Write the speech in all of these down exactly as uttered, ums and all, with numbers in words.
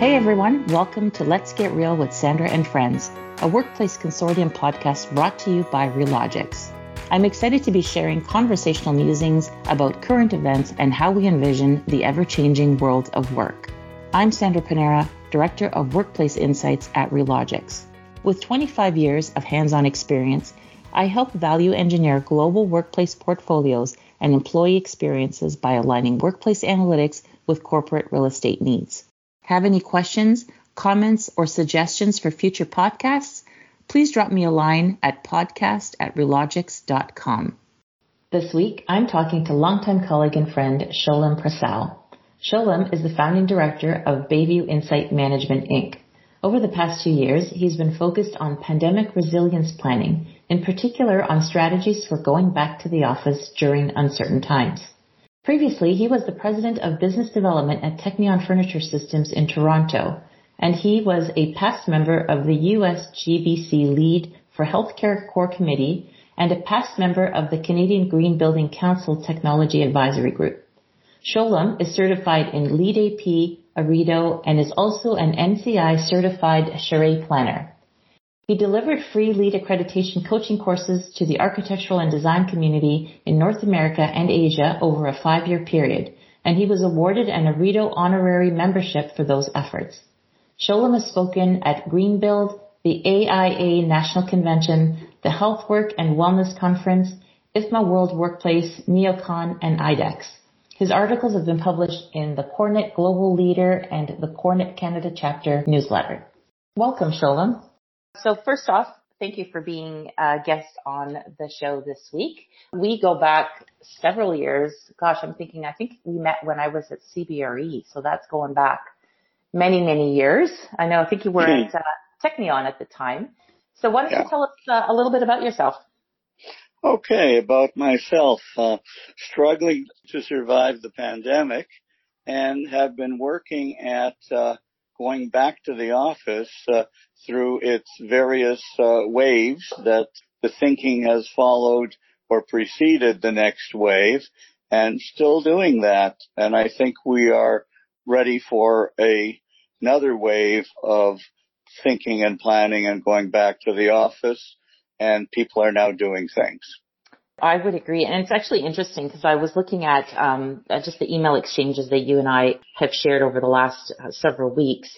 Hey everyone, welcome to Let's Get Real with Sandra and Friends, a workplace consortium podcast brought to you by Relogix. I'm excited to be sharing conversational musings about current events and how we envision the ever-changing world of work. I'm Sandra Panera, Director of Workplace Insights at Relogix. With twenty-five years of hands-on experience, I help value engineer global workplace portfolios and employee experiences by aligning workplace analytics with corporate real estate needs. Have any questions, comments, or suggestions for future podcasts? Please drop me a line at podcast at relogix dot com. This week, I'm talking to longtime colleague and friend Sholem Prasal. Sholem is the founding director of Bayview Insight Management, Incorporated. Over the past two years, he's been focused on pandemic resilience planning, in particular on strategies for going back to the office during uncertain times. Previously, he was the president of business development at Technion Furniture Systems in Toronto, and he was a past member of the U S G B C LEED for Healthcare Core Committee and a past member of the Canadian Green Building Council Technology Advisory Group. Sholem is certified in LEED A P, ARIDO, and is also an N C I-certified charrette planner. He delivered free LEED accreditation coaching courses to the architectural and design community in North America and Asia over a five-year period, and he was awarded an ARIDO honorary membership for those efforts. Sholem has spoken at Greenbuild, the A I A National Convention, the Health Work and Wellness Conference, I F M A World Workplace, Neocon, and I D E X. His articles have been published in the Cornet Global Leader and the Cornet Canada Chapter newsletter. Welcome, Sholem. So first off, thank you for being a guest on the show this week. We go back several years. Gosh, I'm thinking, I think we met when I was at C B R E. So that's going back many, many years. I know, I think you were at uh, Technion at the time. So why don't yeah. you tell us uh, a little bit about yourself? Okay, about myself. Uh, struggling to survive the pandemic and have been working at uh, going back to the office uh, through its various uh, waves that the thinking has followed or preceded the next wave, and still doing that. And I think we are ready for a, another wave of thinking and planning and going back to the office, and people are now doing things. I would agree. And it's actually interesting because I was looking at um, just the email exchanges that you and I have shared over the last uh, several weeks.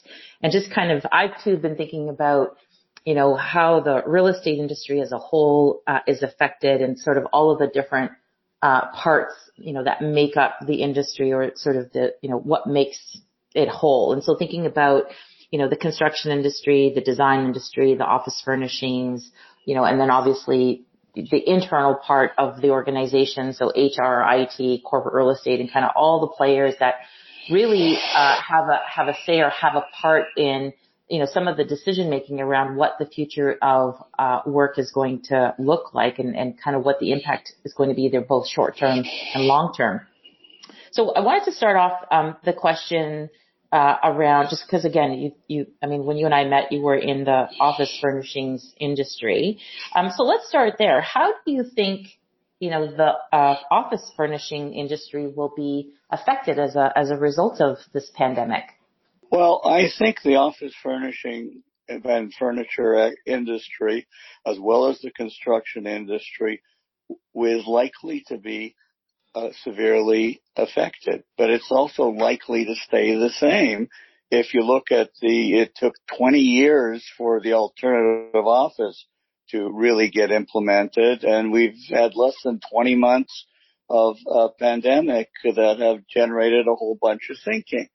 And just kind of, I've too been thinking about, you know, how the real estate industry as a whole uh, is affected, and sort of all of the different uh, parts, you know, that make up the industry, or sort of the, you know, what makes it whole. And so thinking about, you know, the construction industry, the design industry, the office furnishings, you know, and then obviously the internal part of the organization, so H R, I T, corporate real estate, and kind of all the players that really uh, have a have a say or have a part in, you know, some of the decision making around what the future of uh, work is going to look like, and, and kind of what the impact is going to be, either both short term and long term. So I wanted to start off um, the question uh, around, just because again, you, you, I mean, when you and I met, you were in the office furnishings industry. Um, so let's start there. How do you think, you know, the uh, office furnishing industry will be affected as a, as a result of this pandemic? Well, I think the office furnishing and furniture industry, as well as the construction industry, is likely to be Uh, severely affected, but it's also likely to stay the same. If you look at the, it took twenty years for the alternative office to really get implemented, and we've had less than twenty months of uh, pandemic that have generated a whole bunch of thinking.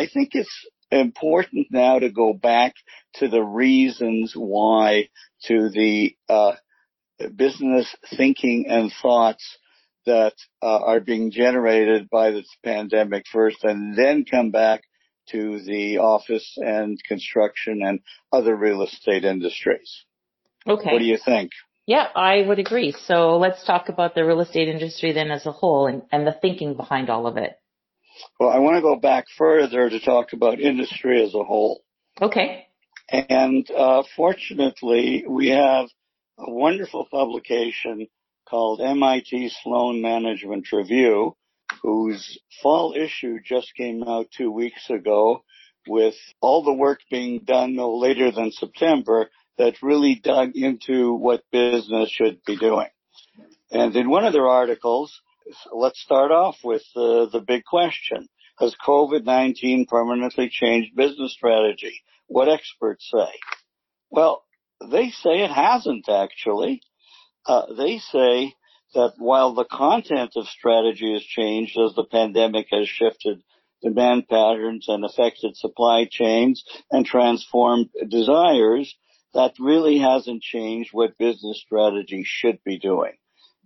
I think it's important now to go back to the reasons why, to the uh, business thinking and thoughts that uh, are being generated by this pandemic first, and then come back to the office and construction and other real estate industries. Okay. What do you think? Yeah, I would agree. So let's talk about the real estate industry then as a whole, and, and the thinking behind all of it. Well, I want to go back further to talk about industry as a whole. Okay. And uh, fortunately, we have a wonderful publication called M I T Sloan Management Review, whose fall issue just came out two weeks ago, with all the work being done no later than September that really dug into what business should be doing. And in one of their articles, let's start off with uh, the big question. Has COVID nineteen permanently changed business strategy? What experts say? Well, they say it hasn't, actually. Uh, they say that while the content of strategy has changed as the pandemic has shifted demand patterns and affected supply chains and transformed desires, that really hasn't changed what business strategy should be doing.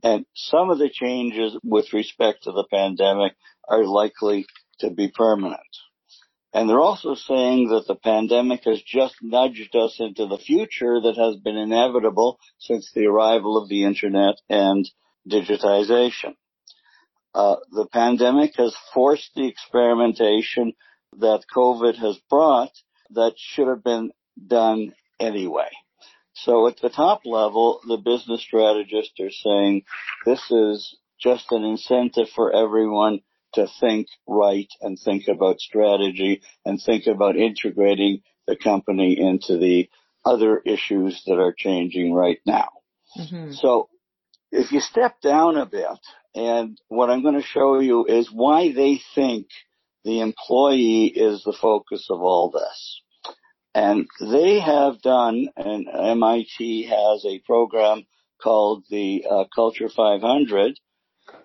And some of the changes with respect to the pandemic are likely to be permanent. And they're also saying that the pandemic has just nudged us into the future that has been inevitable since the arrival of the internet and digitization. Uh, the pandemic has forced the experimentation that COVID has brought that should have been done anyway. So at the top level, the business strategists are saying this is just an incentive for everyone to think right and think about strategy and think about integrating the company into the other issues that are changing right now. Mm-hmm. So if you step down a bit, and what I'm going to show you is why they think the employee is the focus of all this. And they have done, and M I T has a program called the uh, Culture five hundred,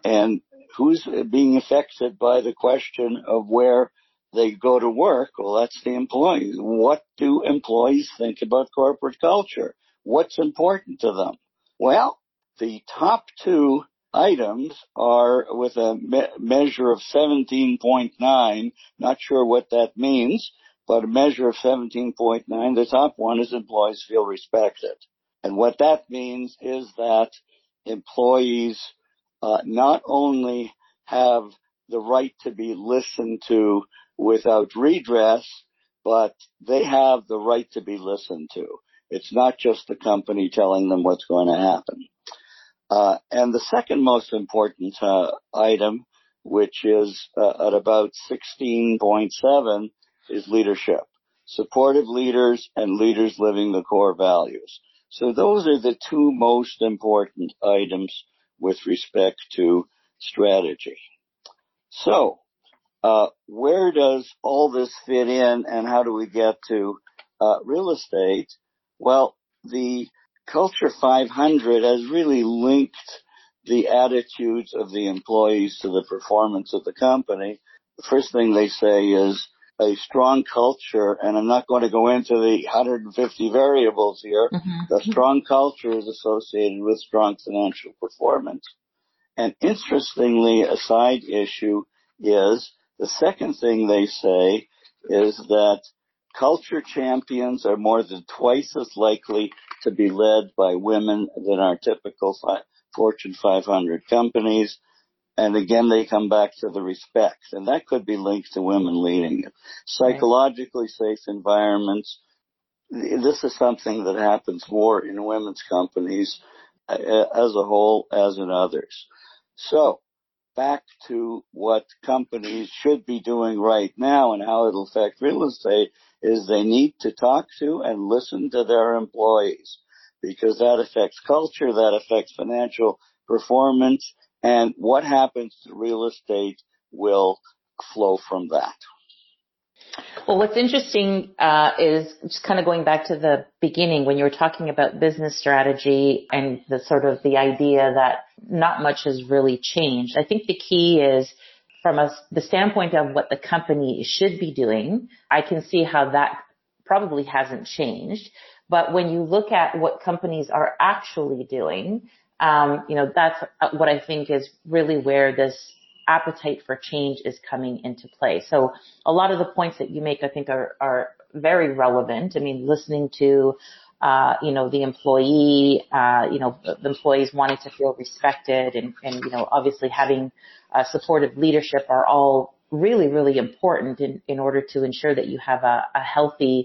and who's being affected by the question of where they go to work? Well, that's the employees. What do employees think about corporate culture? What's important to them? Well, the top two items are with a me- measure of seventeen point nine. Not sure what that means, but a measure of seventeen point nine. The top one is employees feel respected. And what that means is that employees Uh, not only have the right to be listened to without redress, but they have the right to be listened to. It's not just the company telling them what's going to happen. Uh, and the second most important uh, item, which is uh, at about sixteen point seven, is leadership. Supportive leaders and leaders living the core values. So those are the two most important items with respect to strategy. So, uh, where does all this fit in and how do we get to uh, real estate? Well, the Culture five hundred has really linked the attitudes of the employees to the performance of the company. The first thing they say is a strong culture, and I'm not going to go into the one hundred fifty variables here. Mm-hmm. The strong culture is associated with strong financial performance. And interestingly, a side issue is the second thing they say is that culture champions are more than twice as likely to be led by women than our typical fi- Fortune five hundred companies. And again, they come back to the respect, and that could be linked to women leading it. Psychologically safe environments. This is something that happens more in women's companies as a whole as in others. So back to what companies should be doing right now and how it'll affect real estate is they need to talk to and listen to their employees because that affects culture, that affects financial performance, and what happens to real estate will flow from that. Well, what's interesting uh, is just kind of going back to the beginning when you were talking about business strategy and the sort of the idea that not much has really changed. I think the key is from a, the standpoint of what the company should be doing, I can see how that probably hasn't changed. But when you look at what companies are actually doing, Um, you know, that's what I think is really where this appetite for change is coming into play. So a lot of the points that you make, I think, are, are very relevant. I mean, listening to, uh, you know, the employee, uh, you know, the employees wanting to feel respected and, and you know, obviously having uh, supportive leadership are all really, really important in, in order to ensure that you have a, a healthy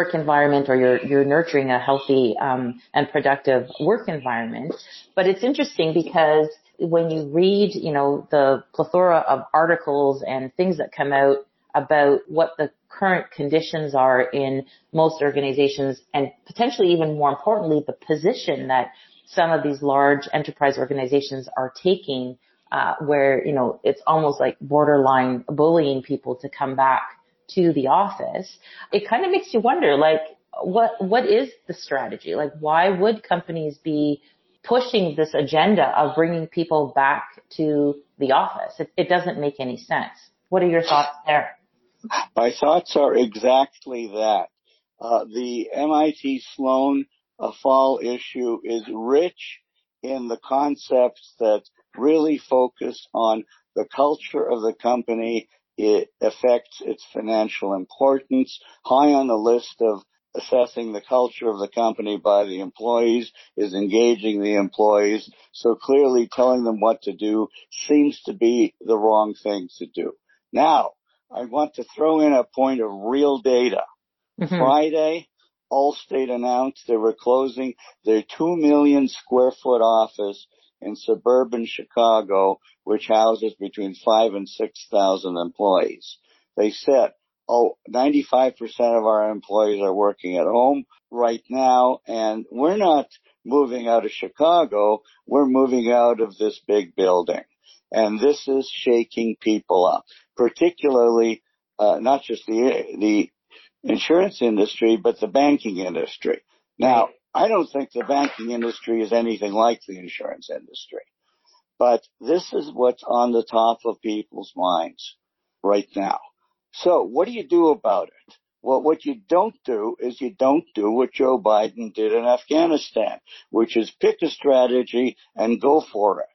work environment or you're, you're nurturing a healthy, um, and productive work environment. But it's interesting because when you read, you know, the plethora of articles and things that come out about what the current conditions are in most organizations, and potentially even more importantly, the position that some of these large enterprise organizations are taking, uh, where, you know, it's almost like borderline bullying people to come back to the office. It kind of makes you wonder, like, what, what is the strategy? Like, why would companies be pushing this agenda of bringing people back to the office? It, it doesn't make any sense. What are your thoughts there? My thoughts are exactly that. Uh, the M I T Sloan uh, Fall issue is rich in the concepts that really focus on the culture of the company. It affects its financial importance. High on the list of assessing the culture of the company by the employees is engaging the employees. So clearly telling them what to do seems to be the wrong thing to do. Now, I want to throw in a point of real data. Mm-hmm. Friday, Allstate announced they were closing their two million square foot office in suburban Chicago, which houses between five and six thousand employees. They said, oh, ninety-five percent of our employees are working at home right now, and we're not moving out of Chicago. We're moving out of this big building. And this is shaking people up, particularly uh, not just the the insurance industry, but the banking industry. Now, I don't think the banking industry is anything like the insurance industry, but this is what's on the top of people's minds right now. So what do you do about it? Well, what you don't do is you don't do what Joe Biden did in Afghanistan, which is pick a strategy and go for it.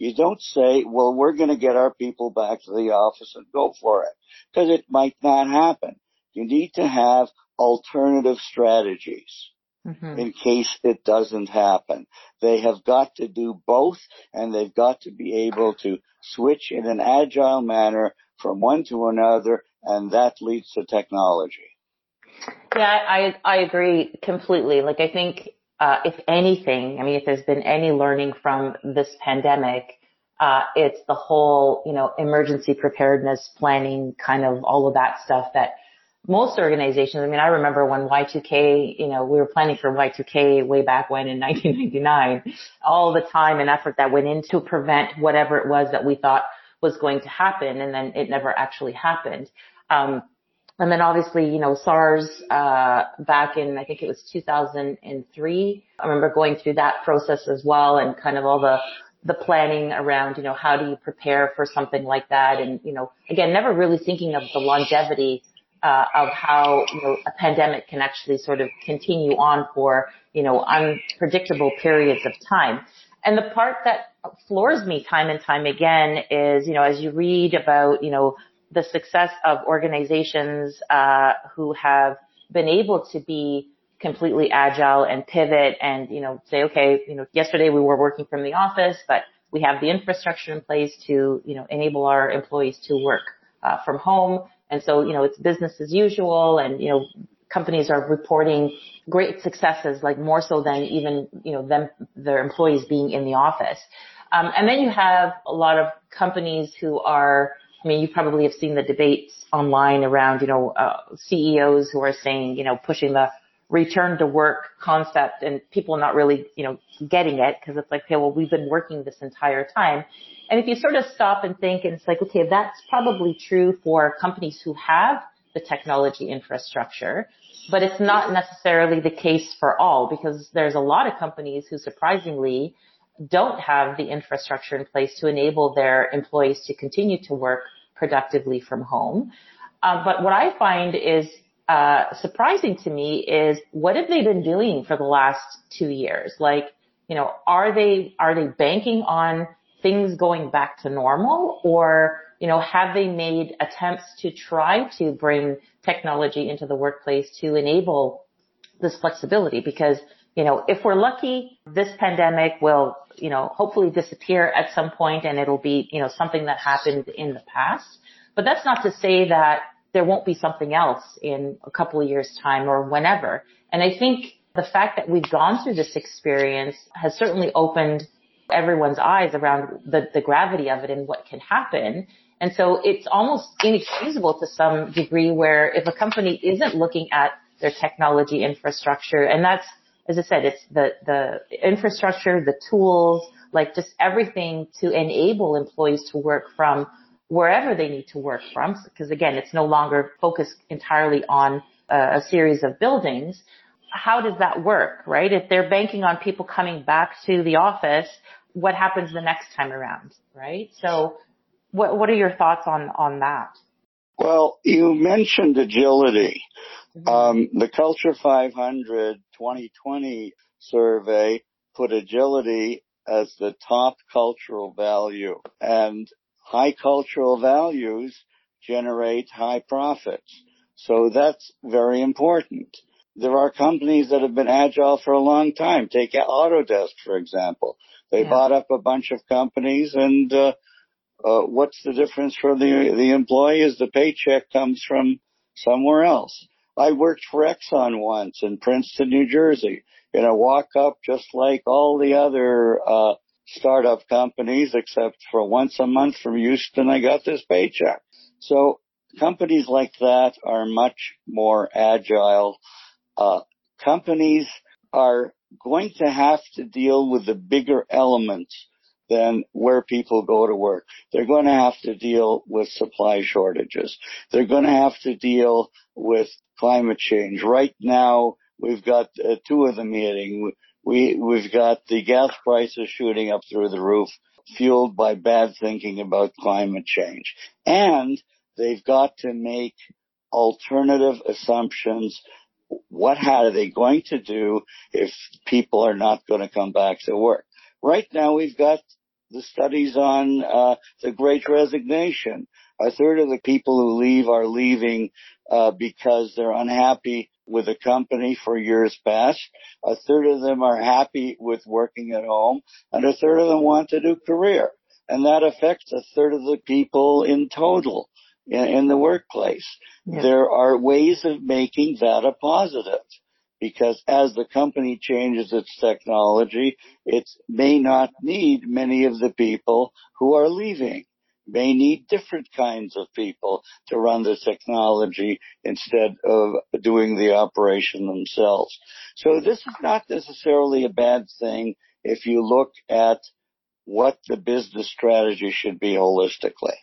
You don't say, well, we're going to get our people back to the office and go for it, because it might not happen. You need to have alternative strategies mm-hmm. in case it doesn't happen. They have got to do both, and they've got to be able to switch in an agile manner from one to another, and that leads to technology. Yeah, I, I agree completely. Like, I think Uh, if anything, I mean, if there's been any learning from this pandemic, uh, it's the whole, you know, emergency preparedness planning, kind of all of that stuff that most organizations, I mean, I remember when Y two K, you know, we were planning for Y two K way back when in nineteen ninety-nine, all the time and effort that went in to prevent whatever it was that we thought was going to happen. And then it never actually happened. Um, And then obviously, you know, SARS, uh, back in, I think it was two thousand three. I remember going through that process as well, and kind of all the, the planning around, you know, how do you prepare for something like that? And, you know, again, never really thinking of the longevity, uh, of how, you know, a pandemic can actually sort of continue on for, you know, unpredictable periods of time. And the part that floors me time and time again is, you know, as you read about, you know, the success of organizations uh who have been able to be completely agile and pivot and, you know, say, okay, you know, yesterday we were working from the office, but we have the infrastructure in place to, you know, enable our employees to work uh from home. And so, you know, it's business as usual, and, you know, companies are reporting great successes, like more so than even, you know, them, their employees being in the office. Um, and then you have a lot of companies who are, I mean, you probably have seen the debates online around, you know, uh, C E Os who are saying, you know, pushing the return to work concept, and people not really, you know, getting it, because it's like, okay, well, we've been working this entire time. And if you sort of stop and think, and it's like, okay, that's probably true for companies who have the technology infrastructure, but it's not necessarily the case for all, because there's a lot of companies who surprisingly don't have the infrastructure in place to enable their employees to continue to work productively from home. Uh, but what I find is uh surprising to me is, what have they been doing for the last two years? Like, you know, are they are they banking on things going back to normal, or, you know, have they made attempts to try to bring technology into the workplace to enable this flexibility? Because, you know, if we're lucky, this pandemic will, you know, hopefully disappear at some point, and it'll be, you know, something that happened in the past. But that's not to say that there won't be something else in a couple of years' time or whenever. And I think the fact that we've gone through this experience has certainly opened everyone's eyes around the, the gravity of it and what can happen. And so it's almost inexcusable to some degree where if a company isn't looking at their technology infrastructure, and that's, as I said, it's the, the infrastructure, the tools, like just everything to enable employees to work from wherever they need to work from. Because again, it's no longer focused entirely on a, a series of buildings. How does that work, right? If they're banking on people coming back to the office, what happens the next time around, right? So what what are your thoughts on, on that? Well, you mentioned agility. Mm-hmm. Um, the Culture five hundred twenty twenty survey put agility as the top cultural value, and high cultural values generate high profits. So that's very important. There are companies that have been agile for a long time. Take Autodesk, for example. They yeah. bought up a bunch of companies, and uh, uh, what's the difference for the, the employee is the paycheck comes from somewhere else. I worked for Exxon once in Princeton, New Jersey, in a walk-up just like all the other uh startup companies, except for once a month from Houston, I got this paycheck. So companies like that are much more agile. Uh, companies are going to have to deal with the bigger elements than where people go to work. They're going to have to deal with supply shortages. They're going to have to deal with climate change. Right now, we've got uh, two of them hitting. We, we've got the gas prices shooting up through the roof, fueled by bad thinking about climate change. And they've got to make alternative assumptions. What are they going to do if people are not going to come back to work? Right now, we've got the studies on uh, the Great Resignation. A third of the people who leave are leaving uh, because they're unhappy with a company for years past. A third of them are happy with working at home, and a third of them want to do career. And that affects a third of the people in total in, in the workplace. Yeah. There are ways of making that a positive, because as the company changes its technology, it may not need many of the people who are leaving. May need different kinds of people to run the technology instead of doing the operation themselves. So this is not necessarily a bad thing if you look at what the business strategy should be holistically.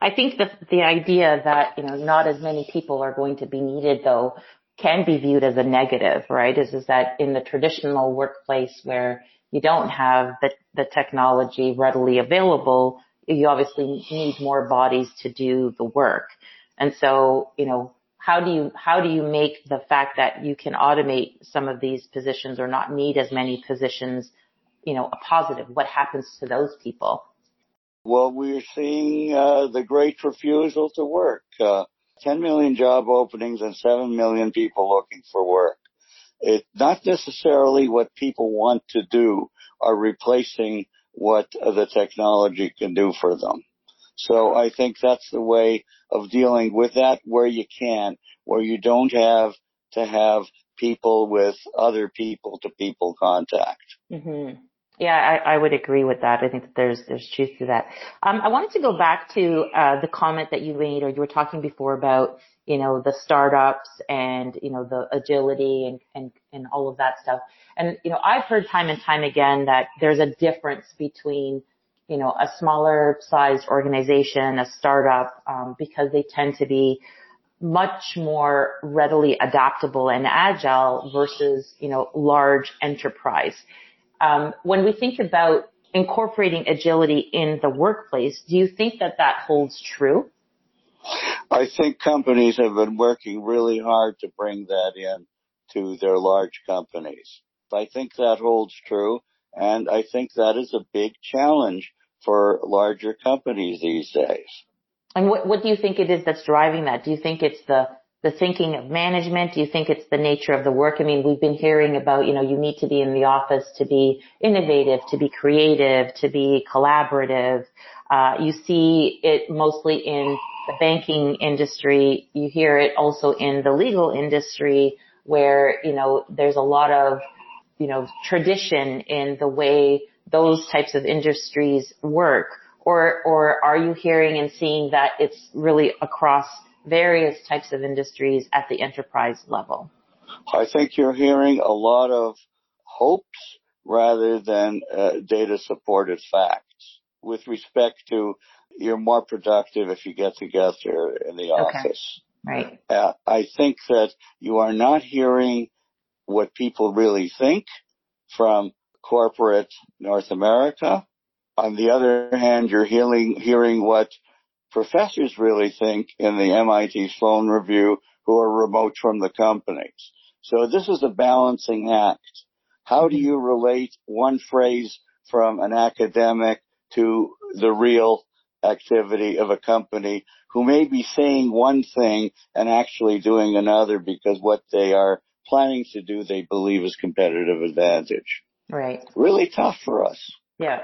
I think the the idea that, you know, not as many people are going to be needed, though, can be viewed as a negative, right? Is is that in the traditional workplace where you don't have the, the technology readily available, you obviously need more bodies to do the work. And so, you know, how do you, how do you make the fact that you can automate some of these positions or not need as many positions, you know, a positive? What happens to those people? Well, we're seeing uh, the great refusal to work. Uh, ten million job openings and seven million people looking for work. It's not necessarily what people want to do are replacing what the technology can do for them. So I think that's the way of dealing with that where you can, where you don't have to have people with other people to people contact. Mm-hmm. Yeah, I, I would agree with that. I think that there's there's truth to that. Um, I wanted to go back to uh, the comment that you made, or you were talking before about, you know, the startups and, you know, the agility and, and, and all of that stuff. And, you know, I've heard time and time again that there's a difference between, you know, a smaller sized organization, a startup, um, because they tend to be much more readily adaptable and agile versus, you know, large enterprise. Um, when we think about incorporating agility in the workplace, do you think that that holds true? I think companies have been working really hard to bring that in to their large companies. I think that holds true, and I think that is a big challenge for larger companies these days. And what, what do you think it is that's driving that? Do you think it's the, the thinking of management? Do you think it's the nature of the work? I mean, we've been hearing about, you know, you need to be in the office to be innovative, to be creative, to be collaborative. Uh, you see it mostly in the banking industry. You hear it also in the legal industry where, you know, there's a lot of, you know, tradition in the way those types of industries work? Or, or are you hearing and seeing that it's really across various types of industries at the enterprise level? I think you're hearing a lot of hopes rather than uh, data-supported facts with respect to you're more productive if you get together in the office. Okay. Right. Uh, I think that you are not hearing what people really think from corporate North America. On the other hand, you're hearing, hearing what professors really think in the M I T Sloan Review who are remote from the companies. So this is a balancing act. How do you relate one phrase from an academic to the real activity of a company who may be saying one thing and actually doing another because what they are planning to do they believe is competitive advantage? Right. Really tough for us. Yeah.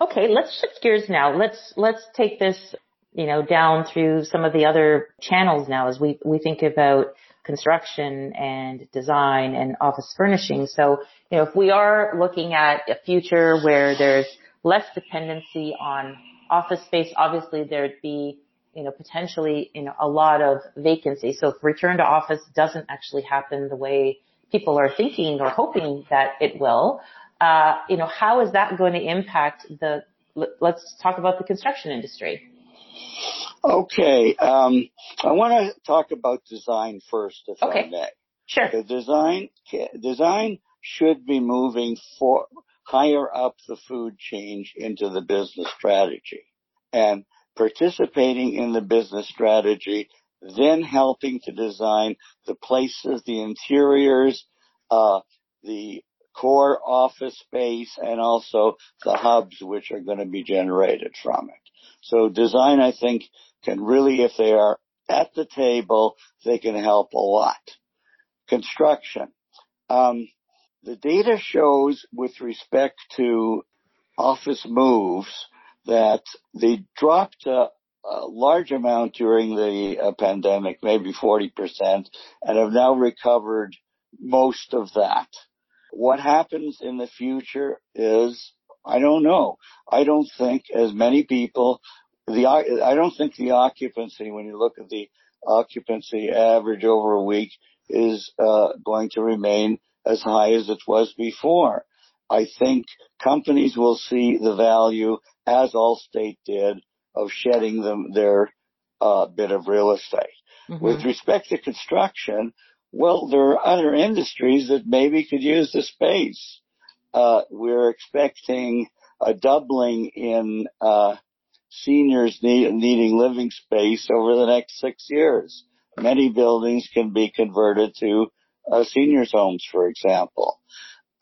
Okay, let's shift gears now. Let's let's take this, you know, down through some of the other channels now as we, we think about construction and design and office furnishing. So, you know, if we are looking at a future where there's less dependency on office space, obviously there'd be, you know, potentially, you know, a lot of vacancy. So if return to office doesn't actually happen the way people are thinking or hoping that it will, uh, you know, how is that going to impact the, let's talk about the construction industry. Okay, um, I want to talk about design first, if okay. I may. Sure. The design design should be moving for higher up the food chain into the business strategy, and participating in the business strategy, then helping to design the places, the interiors, uh, the core office space, and also the hubs which are going to be generated from it. So design, I think, can really, if they are at the table, they can help a lot. Construction. Um, the data shows with respect to office moves that they dropped a, a large amount during the uh, pandemic, maybe forty percent, and have now recovered most of that. What happens in the future is, I don't know. I don't think as many people, the I don't think the occupancy, when you look at the occupancy average over a week, is uh, going to remain as high as it was before. I think companies will see the value, as Allstate did, of shedding them their uh, bit of real estate. Mm-hmm. With respect to construction, well, there are other industries that maybe could use the space. Uh, we're expecting a doubling in uh seniors need, needing living space over the next six years. Many buildings can be converted to uh, seniors' homes, for example.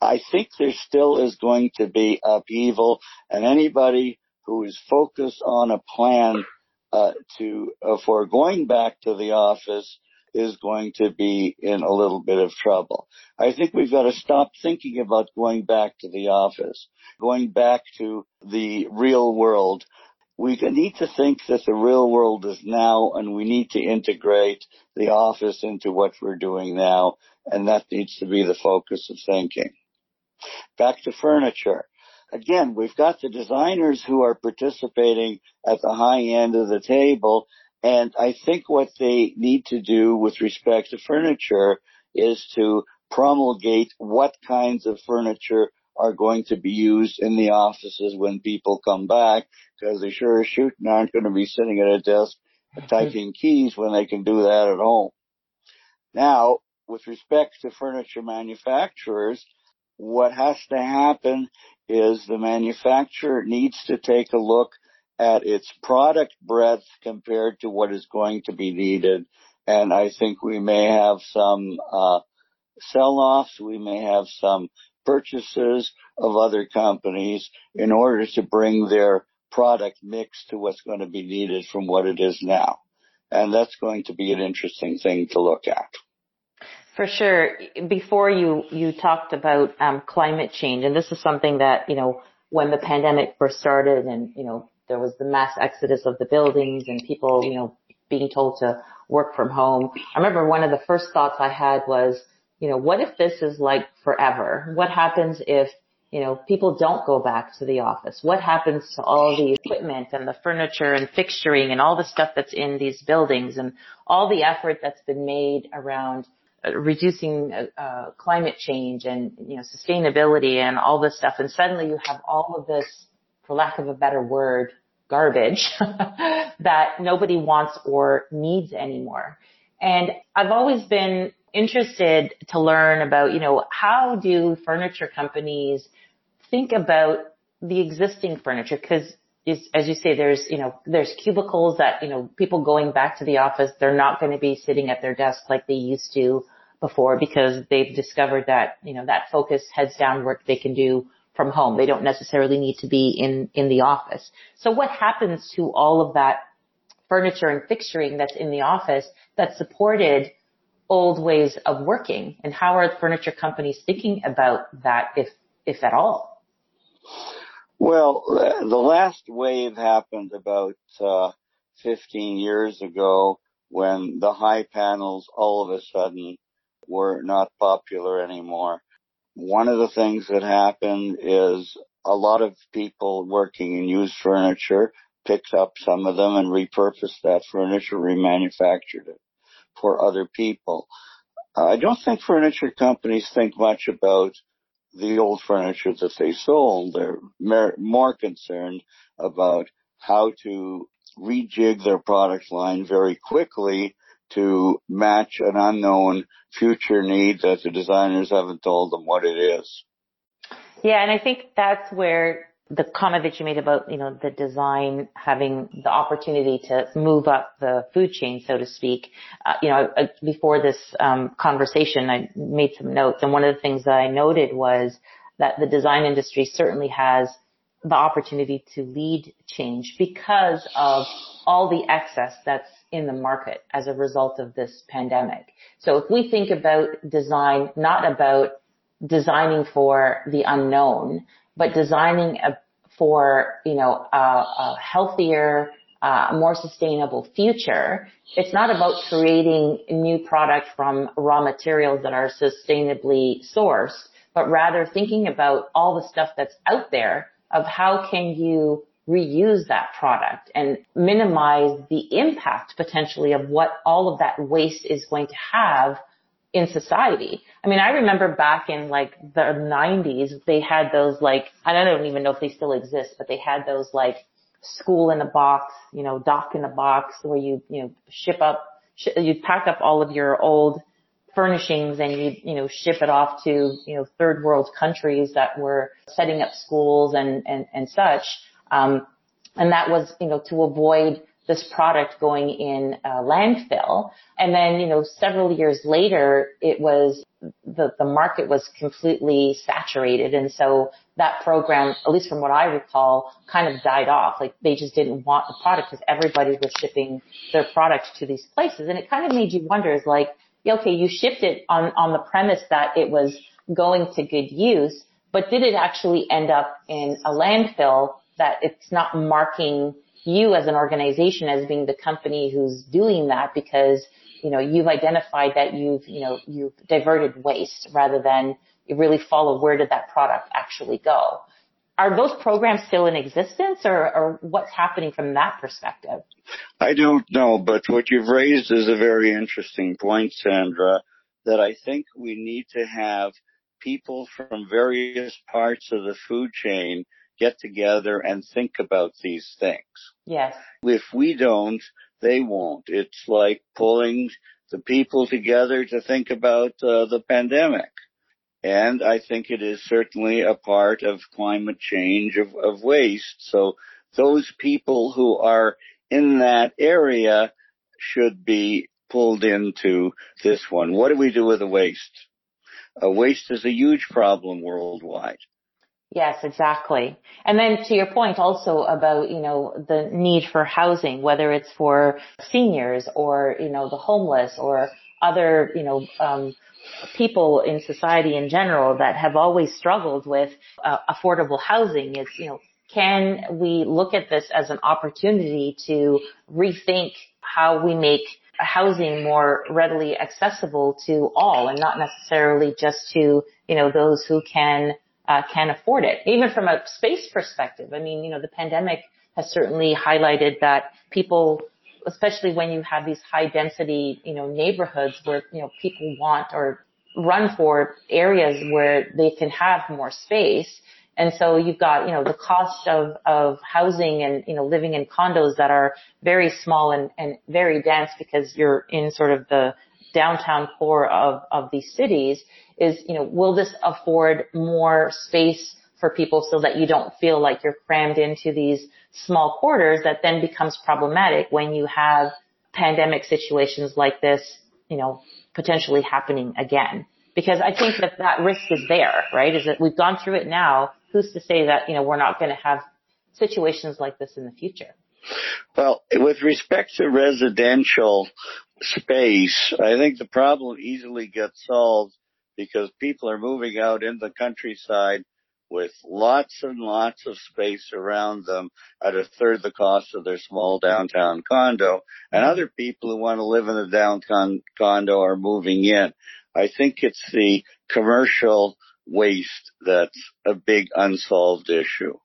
I think there still is going to be upheaval, and anybody who is focused on a plan uh to uh, for going back to the office is going to be in a little bit of trouble. I think we've got to stop thinking about going back to the office, going back to the real world. We need to think that the real world is now, and we need to integrate the office into what we're doing now, and that needs to be the focus of thinking. Back to furniture. Again, we've got the designers who are participating at the high end of the table, and I think what they need to do with respect to furniture is to promulgate what kinds of furniture are going to be used in the offices when people come back, because they sure as shooting aren't going to be sitting at a desk typing keys when they can do that at home. Now, with respect to furniture manufacturers, what has to happen is the manufacturer needs to take a look at its product breadth compared to what is going to be needed. And I think we may have some uh sell-offs, we may have some purchases of other companies in order to bring their product mix to what's going to be needed from what it is now. And that's going to be an interesting thing to look at. For sure. Before you, you talked about um climate change, and this is something that, you know, when the pandemic first started and, you know, there was the mass exodus of the buildings and people, you know, being told to work from home. I remember one of the first thoughts I had was, you know, what if this is like forever? What happens if, You know, people don't go back to the office. What happens to all the equipment and the furniture and fixturing and all the stuff that's in these buildings and all the effort that's been made around reducing uh, climate change and, you know, sustainability and all this stuff? And suddenly you have all of this, for lack of a better word, garbage that nobody wants or needs anymore. And I've always been interested to learn about, you know, how do furniture companies think about the existing furniture? Because as you say, there's, you know, there's cubicles that, you know, people going back to the office, they're not going to be sitting at their desk like they used to before because they've discovered that, you know, that focused heads down work they can do from home. They don't necessarily need to be in, in the office. So what happens to all of that furniture and fixturing that's in the office that supported old ways of working, and how are furniture companies thinking about that, if if at all? Well, the last wave happened about uh, fifteen years ago when the high panels all of a sudden were not popular anymore. One of the things that happened is a lot of people working in used furniture picked up some of them and repurposed that furniture, remanufactured it for other people. Uh, I don't think furniture companies think much about the old furniture that they sold. They're mer- more concerned about how to rejig their product line very quickly to match an unknown future need that the designers haven't told them what it is. Yeah, and I think that's where the comment that you made about, you know, the design having the opportunity to move up the food chain, so to speak. Uh, you know, uh, before this um, conversation, I made some notes. And one of the things that I noted was that the design industry certainly has the opportunity to lead change because of all the excess that's in the market as a result of this pandemic. So if we think about design, not about designing for the unknown, but designing a, for, you know, a, a healthier, uh, more sustainable future. It's not about creating new product from raw materials that are sustainably sourced, but rather thinking about all the stuff that's out there of how can you reuse that product and minimize the impact potentially of what all of that waste is going to have in society. I mean, I remember back in like the nineties, they had those like, I don't even know if they still exist, but they had those like school in a box, you know, dock in a box where you, you know, ship up, sh- you'd pack up all of your old furnishings and you, you know, ship it off to, you know, third world countries that were setting up schools and, and, and such. Um, and that was, you know, to avoid this product going in a landfill. And then, you know, several years later, it was the, the market was completely saturated. And so that program, at least from what I recall, kind of died off. Like they just didn't want the product because everybody was shipping their product to these places. And it kind of made you wonder is like, okay, you shipped it on, on the premise that it was going to good use, but did it actually end up in a landfill that it's not marking you as an organization as being the company who's doing that because, you know, you've identified that you've, you know, you've diverted waste rather than you really follow where did that product actually go. Are those programs still in existence or, or what's happening from that perspective? I don't know, but what you've raised is a very interesting point, Sandra, that I think we need to have people from various parts of the food chain get together and think about these things. Yes. If we don't, they won't. It's like pulling the people together to think about uh, the pandemic. And I think it is certainly a part of climate change, of, of waste. So those people who are in that area should be pulled into this one. What do we do with the waste? Uh, waste is a huge problem worldwide. Yes, exactly. And then to your point also about, you know, the need for housing, whether it's for seniors or, you know, the homeless or other, you know, um, people in society in general that have always struggled with uh, affordable housing. It's, you know, can we look at this as an opportunity to rethink how we make housing more readily accessible to all and not necessarily just to, you know, those who can uh, can afford it. Even from a space perspective, I mean, you know, the pandemic has certainly highlighted that people, especially when you have these high density, you know, neighborhoods where, you know, people want or run for areas where they can have more space. And so you've got, you know, the cost of, of housing and, you know, living in condos that are very small and, and very dense because you're in sort of the downtown core of, of these cities is, you know, will this afford more space for people so that you don't feel like you're crammed into these small quarters that then becomes problematic when you have pandemic situations like this, you know, potentially happening again? Because I think that that risk is there, right? Is that we've gone through it now. Who's to say that, you know, we're not going to have situations like this in the future? Well, with respect to residential space, I think the problem easily gets solved because people are moving out in the countryside with lots and lots of space around them at a third the cost of their small downtown condo. And other people who want to live in a downtown condo are moving in. I think it's the commercial waste that's a big unsolved issue.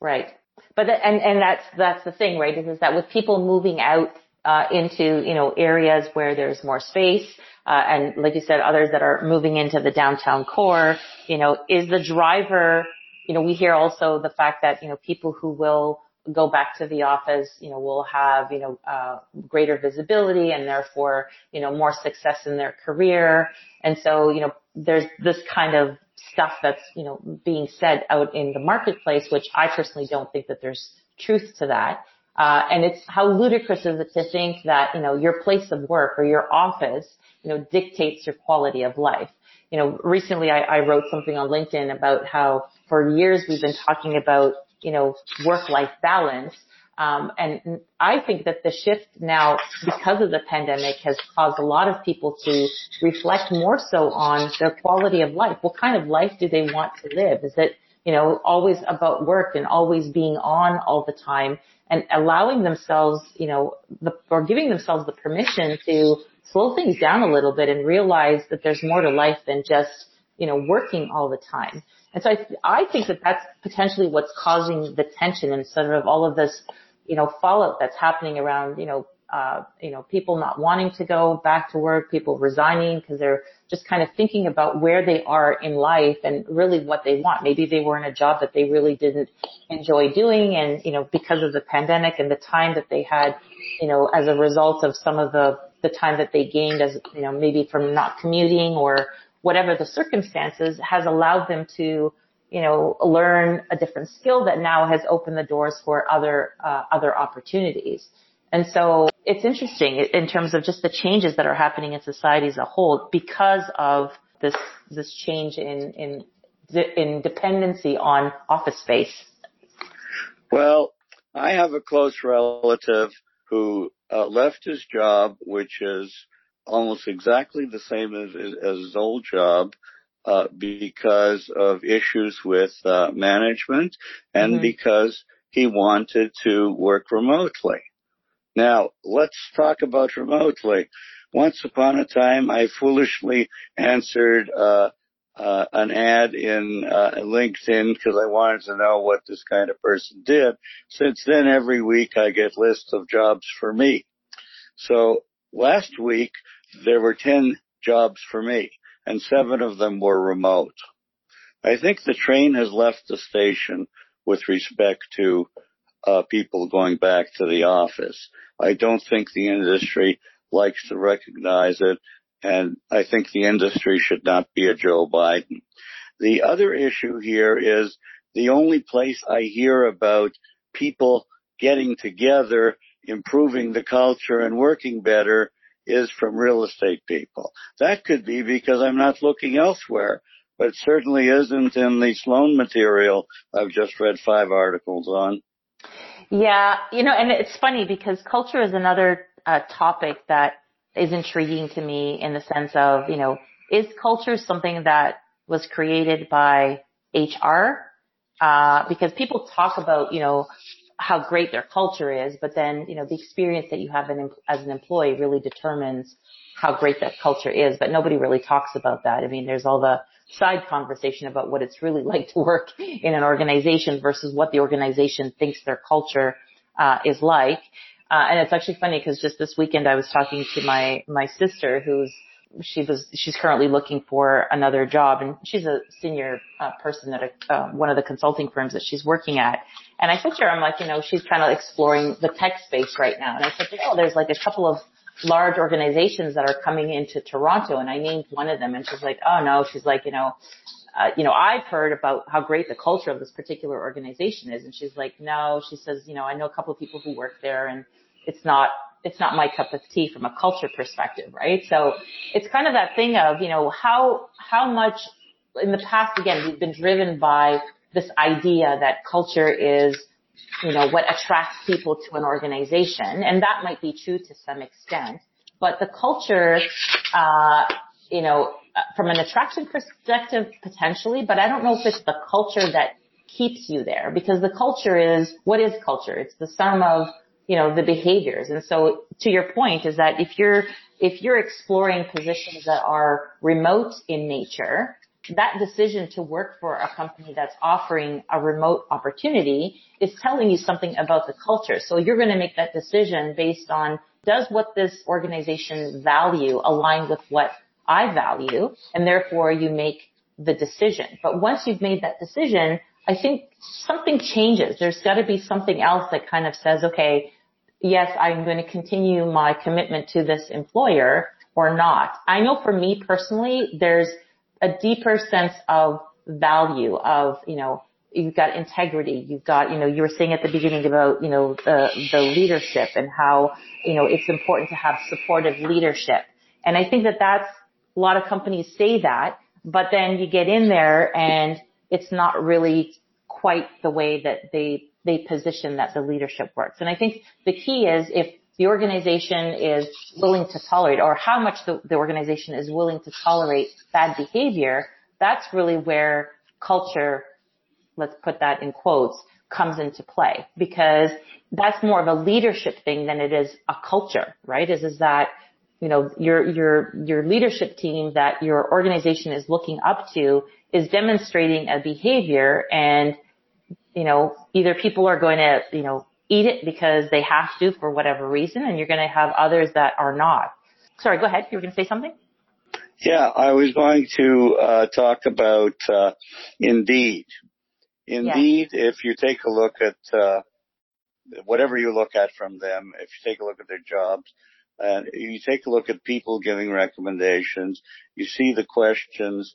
Right. But, the, and, and that's, that's the thing, right? Is, is that with people moving out, uh, into, you know, areas where there's more space, uh, and like you said, others that are moving into the downtown core, you know, is the driver, you know, we hear also the fact that, you know, people who will go back to the office, you know, will have, you know, uh, greater visibility and therefore, you know, more success in their career. And so, you know, there's this kind of stuff that's, you know, being said out in the marketplace, which I personally don't think that there's truth to that. Uh, and it's how ludicrous is it to think that, you know, your place of work or your office, you know, dictates your quality of life. You know, recently I, I wrote something on LinkedIn about how for years we've been talking about, you know, work-life balance. Um, and I think that the shift now, because of the pandemic, has caused a lot of people to reflect more so on their quality of life. What kind of life do they want to live? Is it, you know, always about work and always being on all the time and allowing themselves, you know, the, or giving themselves the permission to slow things down a little bit and realize that there's more to life than just, you know, working all the time. And so I, I think that that's potentially what's causing the tension and sort of all of this, you know, fallout that's happening around, you know, uh, you know, people not wanting to go back to work, people resigning because they're just kind of thinking about where they are in life and really what they want. Maybe they were in a job that they really didn't enjoy doing. And, you know, because of the pandemic and the time that they had, you know, as a result of some of the, the time that they gained as, you know, maybe from not commuting or whatever the circumstances, has allowed them to, you know, learn a different skill that now has opened the doors for other, uh, other opportunities. And so it's interesting in terms of just the changes that are happening in society as a whole because of this, this change in, in, in dependency on office space. Well, I have a close relative who uh, left his job, which is almost exactly the same as, as his old job, uh, because of issues with uh, management and mm-hmm. because he wanted to work remotely. Now, let's talk about remotely. Once upon a time, I foolishly answered uh, uh, an ad in uh, LinkedIn because I wanted to know what this kind of person did. Since then, every week I get lists of jobs for me. So last week, there were ten jobs for me, and seven of them were remote. I think the train has left the station with respect to uh, people going back to the office. I don't think the industry likes to recognize it, and I think the industry should not be a Joe Biden. The other issue here is the only place I hear about people getting together, improving the culture and working better is from real estate people. That could be because I'm not looking elsewhere, but it certainly isn't in the Sloan material I've just read five articles on. Yeah, you know, and it's funny because culture is another uh, topic that is intriguing to me in the sense of, you know, is culture something that was created by H R? Uh, because people talk about, you know, how great their culture is, but then, you know, the experience that you have an, as an employee really determines how great that culture is, but nobody really talks about that. I mean, there's all the side conversation about what it's really like to work in an organization versus what the organization thinks their culture uh, is like. Uh, and it's actually funny because just this weekend I was talking to my, my sister who's, she was, she's currently looking for another job, and she's a senior uh, person at a, uh, one of the consulting firms that she's working at. And I said to her, I'm like, you know, she's kind of exploring the tech space right now. And I said, oh, there's like a couple of large organizations that are coming into Toronto, and I named one of them, and she's like, oh no, she's like, you know, uh, you know, I've heard about how great the culture of this particular organization is. And she's like, no, she says, you know, I know a couple of people who work there, and it's not, it's not my cup of tea from a culture perspective, right? So it's kind of that thing of, you know, how, how much in the past, again, we've been driven by this idea that culture is, you know, what attracts people to an organization. And that might be true to some extent, but the culture, uh, you know, from an attraction perspective, potentially, but I don't know if it's the culture that keeps you there, because the culture is, what is culture? It's the sum of, you know, the behaviors. And so to your point is that if you're, if you're exploring positions that are remote in nature, that decision to work for a company that's offering a remote opportunity is telling you something about the culture. So you're going to make that decision based on, does what this organization value align with what I value? And therefore you make the decision. But once you've made that decision, I think something changes. There's got to be something else that kind of says, okay, yes, I'm going to continue my commitment to this employer or not. I know for me personally, there's a deeper sense of value of, you know, you've got integrity. You've got, you know, you were saying at the beginning about, you know, the, the leadership and how, you know, it's important to have supportive leadership. And I think that that's, a lot of companies say that, but then you get in there and it's not really quite the way that they, they position that the leadership works. And I think the key is if the organization is willing to tolerate, or how much the, the organization is willing to tolerate bad behavior, that's really where culture, let's put that in quotes, comes into play, because that's more of a leadership thing than it is a culture, right? Is, is that, you know, your, your, your leadership team that your organization is looking up to is demonstrating a behavior, and, you know, either people are going to, you know, eat it because they have to for whatever reason, and you're going to have others that are not. Sorry, go ahead. You were going to say something? Yeah, I was going to uh, talk about uh, Indeed. Indeed, yeah. If you take a look at uh, whatever you look at from them, if you take a look at their jobs, and uh, you take a look at people giving recommendations, you see the questions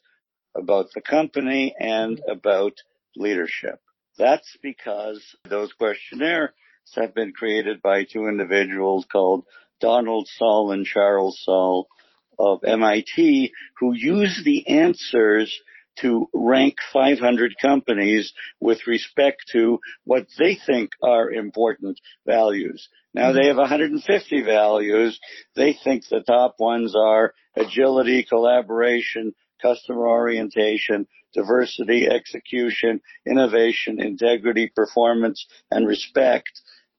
about the company and about leadership. That's because those questionnaires have been created by two individuals called Donald Sull and Charles Sull of M I T, who use the answers to rank five hundred companies with respect to what they think are important values. Now, they have one hundred fifty values. They think the top ones are agility, collaboration, customer orientation, diversity, execution, innovation, integrity, performance, and respect.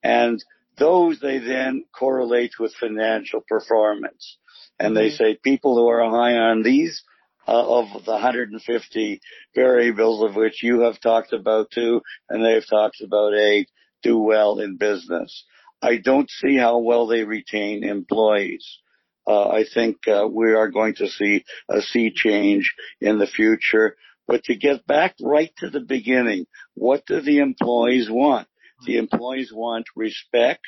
And those they then correlate with financial performance. And mm-hmm. they say people who are high on these uh, of the one hundred fifty variables, of which you have talked about two and they've talked about eight, do well in business. I don't see how well they retain employees. Uh, I think uh, we are going to see a sea change in the future. But to get back right to the beginning, what do the employees want? The employees want respect.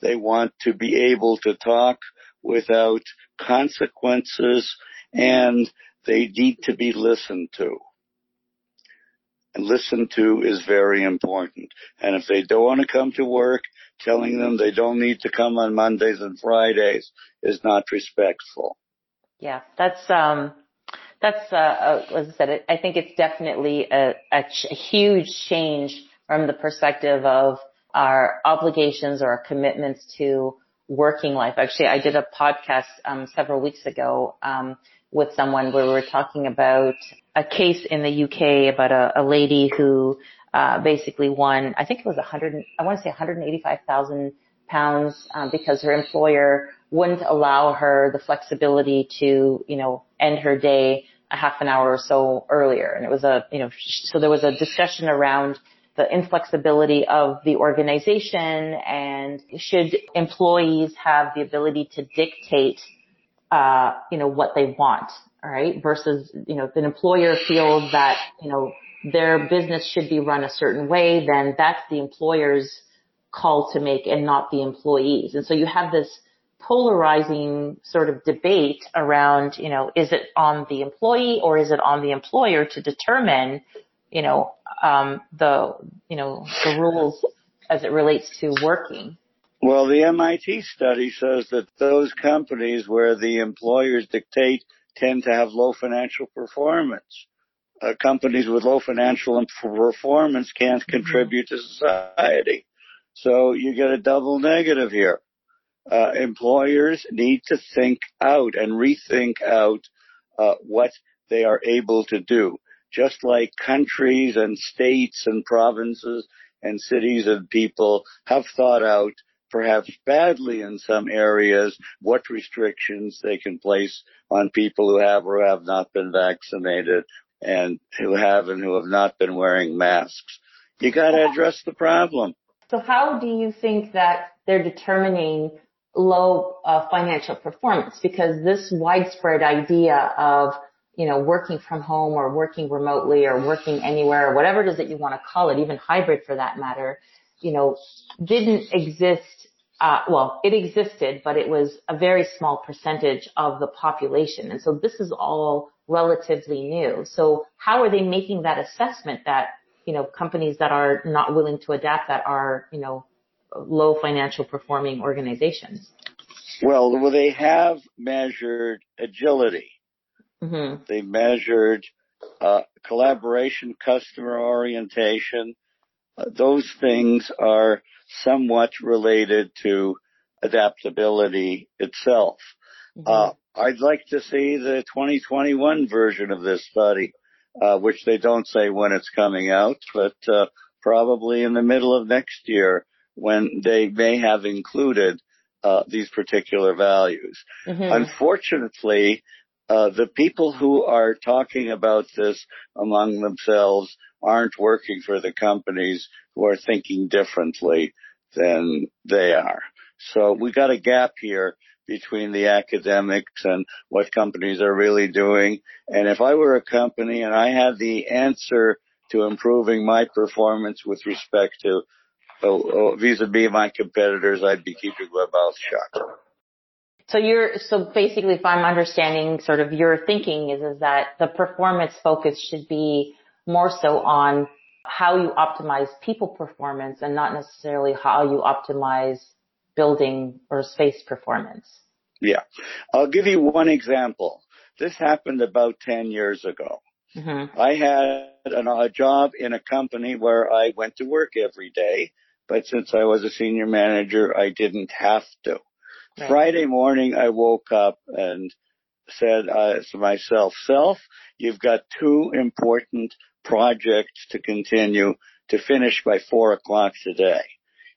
They want to be able to talk without consequences, and they need to be listened to. And listened to is very important. And if they don't want to come to work, telling them they don't need to come on Mondays and Fridays is not respectful. Yeah, that's, um, that's, uh, as I said, I think it's definitely a, a, ch- a huge change from the perspective of our obligations or our commitments to working life. Actually, I did a podcast, um, several weeks ago, um, with someone where we were talking about a case in the U K about a, a lady who, uh, basically won, I think it was one hundred, I want to say one hundred eighty-five thousand pounds, um, because her employer wouldn't allow her the flexibility to, you know, end her day a half an hour or so earlier. And it was a, you know, so there was a discussion around the inflexibility of the organization and should employees have the ability to dictate, uh, you know, what they want. All right. Versus, you know, if an employer feels that, you know, their business should be run a certain way, then that's the employer's call to make and not the employees. And so you have this polarizing sort of debate around, you know, is it on the employee or is it on the employer to determine, you know, um, the, you know, the rules as it relates to working? Well, the M I T study says that those companies where the employers dictate tend to have low financial performance. Uh, companies with low financial performance can't contribute mm-hmm. to society. So you get a double negative here. Uh, employers need to think out and rethink out uh, what they are able to do, just like countries and states and provinces and cities and people have thought out, perhaps badly in some areas, what restrictions they can place on people who have or have not been vaccinated and who have and who have not been wearing masks. You got to address the problem. So how do you think that they're determining low uh, financial performance? Because this widespread idea of, you know, working from home or working remotely or working anywhere or whatever it is that you want to call it, even hybrid for that matter, you know, didn't exist. Uh, well, it existed, but it was a very small percentage of the population. And so this is all relatively new. So how are they making that assessment that, you know, companies that are not willing to adapt that are, you know, low financial performing organizations? Well, well they have measured agility. Mm-hmm. They measured uh, collaboration, customer orientation. Uh, those things are somewhat related to adaptability itself. Mm-hmm. Uh, I'd like to see the twenty twenty-one version of this study, uh, which they don't say when it's coming out, but uh, probably in the middle of next year, when they may have included uh, these particular values. Mm-hmm. Unfortunately, uh, the people who are talking about this among themselves aren't working for the companies who are thinking differently than they are. So we got a gap here between the academics and what companies are really doing. And if I were a company and I had the answer to improving my performance with respect to So, vis-a-vis my competitors, I'd be keeping my mouth shut. So you're, so basically, if I'm understanding sort of your thinking is, is that the performance focus should be more so on how you optimize people performance and not necessarily how you optimize building or space performance. Yeah. I'll give you one example. This happened about ten years ago. Mm-hmm. I had an, a job in a company where I went to work every day. But since I was a senior manager, I didn't have to. Right. Friday morning, I woke up and said uh, to myself, self, you've got two important projects to continue to finish by four o'clock today.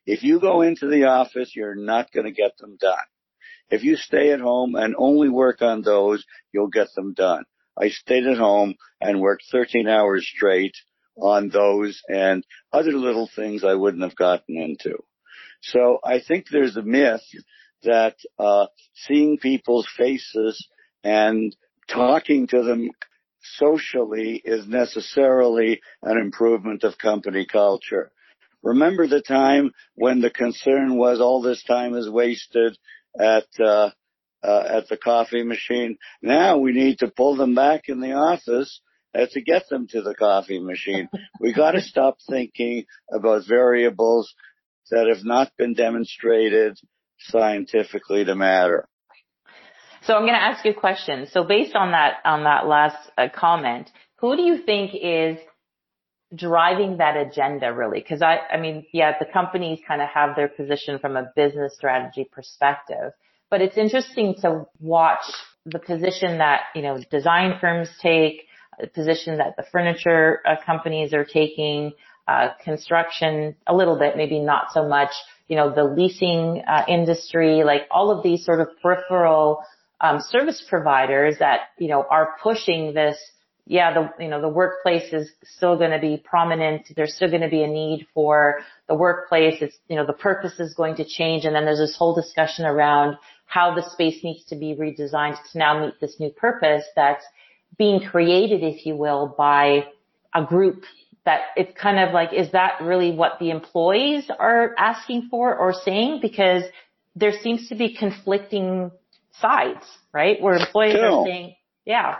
If you go into the office, you're not going to get them done. If you stay at home and only work on those, you'll get them done. I stayed at home and worked thirteen hours straight on those and other little things I wouldn't have gotten into. So I think there's a myth that uh seeing people's faces and talking to them socially is necessarily an improvement of company culture. Remember the time when the concern was all this time is wasted at uh uh at the coffee machine. Now we need to pull them back in the office uh, to get them to the coffee machine. We got to stop thinking about variables that have not been demonstrated scientifically to matter. So I'm going to ask you a question. So based on that, on that last uh, comment, who do you think is driving that agenda really? Because I, I mean, yeah, the companies kind of have their position from a business strategy perspective. But it's interesting to watch the position that, you know, design firms take, the position that the furniture uh, companies are taking, uh, construction a little bit, maybe not so much, you know, the leasing uh, industry, like all of these sort of peripheral um, service providers that, you know, are pushing this. Yeah, the, you know, the workplace is still going to be prominent. There's still going to be a need for the workplace. It's, you know, the purpose is going to change. And then there's this whole discussion around how the space needs to be redesigned to now meet this new purpose that's being created, if you will, by a group that it's kind of like, is that really what the employees are asking for or saying? Because there seems to be conflicting sides, right? Where employees Still. are saying, yeah.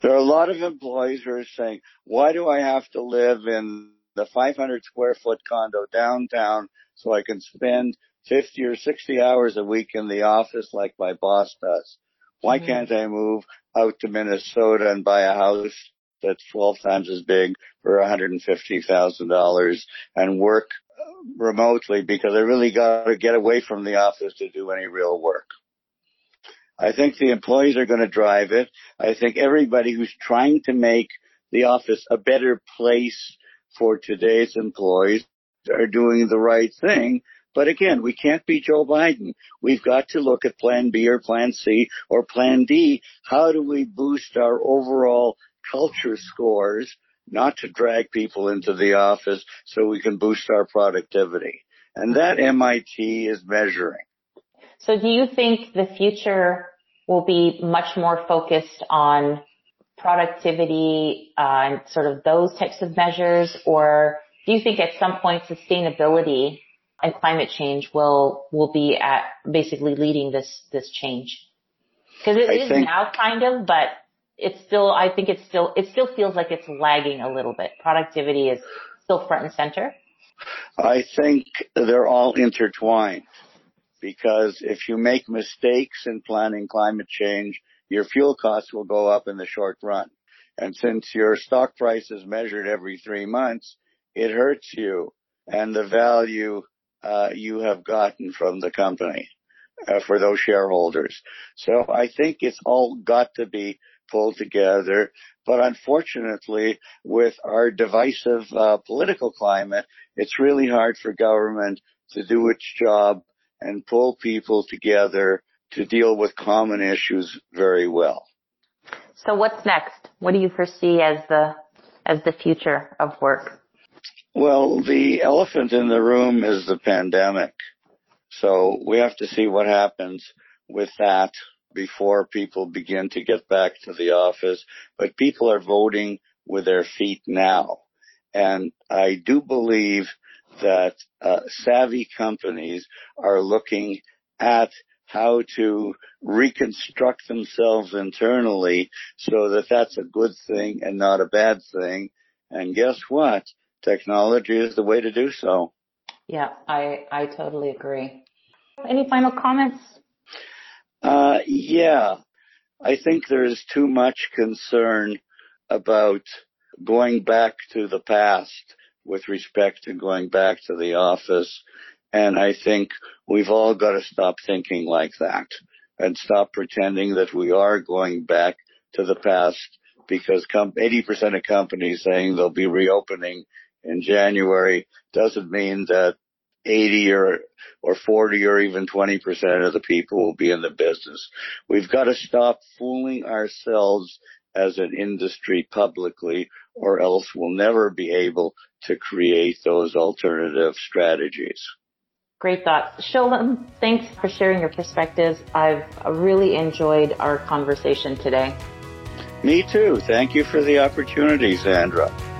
There are a lot of employees who are saying, why do I have to live in the five hundred square foot condo downtown so I can spend fifty or sixty hours a week in the office like my boss does? Why mm-hmm. can't I move out to Minnesota and buy a house that's twelve times as big for one hundred fifty thousand dollars and work remotely, because I really got to get away from the office to do any real work? I think the employees are going to drive it. I think everybody who's trying to make the office a better place for today's employees are doing the right thing. But again, we can't be Joe Biden. We've got to look at plan B or plan C or plan D. How do we boost our overall culture scores, not to drag people into the office, so we can boost our productivity? And that M I T is measuring. So do you think the future will be much more focused on productivity, uh, and sort of those types of measures? Or do you think at some point sustainability and climate change will, will be at basically leading this, this change? Because it I is think, now kind of, but it's still, I think it's still, it still feels like it's lagging a little bit. Productivity is still front and center. I think they're all intertwined. Because if you make mistakes in planning climate change, your fuel costs will go up in the short run. And since your stock price is measured every three months, it hurts you and the value uh, you have gotten from the company uh, for those shareholders. So I think it's all got to be pulled together. But unfortunately, with our divisive uh, political climate, it's really hard for government to do its job and pull people together to deal with common issues very well. So what's next? What do you foresee as the as the future of work? Well, the elephant in the room is the pandemic. So we have to see what happens with that before people begin to get back to the office. But people are voting with their feet now. And I do believe that uh, savvy companies are looking at how to reconstruct themselves internally so that that's a good thing and not a bad thing. And guess what? Technology is the way to do so. Yeah, I, I totally agree. Any final comments? Uh, yeah, I think there is too much concern about going back to the past with respect to going back to the office. And I think we've all got to stop thinking like that and stop pretending that we are going back to the past, because eighty percent of companies saying they'll be reopening in January doesn't mean that eighty or, or forty or even twenty percent of the people will be in the business. We've got to stop fooling ourselves as an industry publicly, or else we'll never be able to create those alternative strategies. Great thoughts. Sholem, thanks for sharing your perspectives. I've really enjoyed our conversation today. Me too. Thank you for the opportunity, Sandra.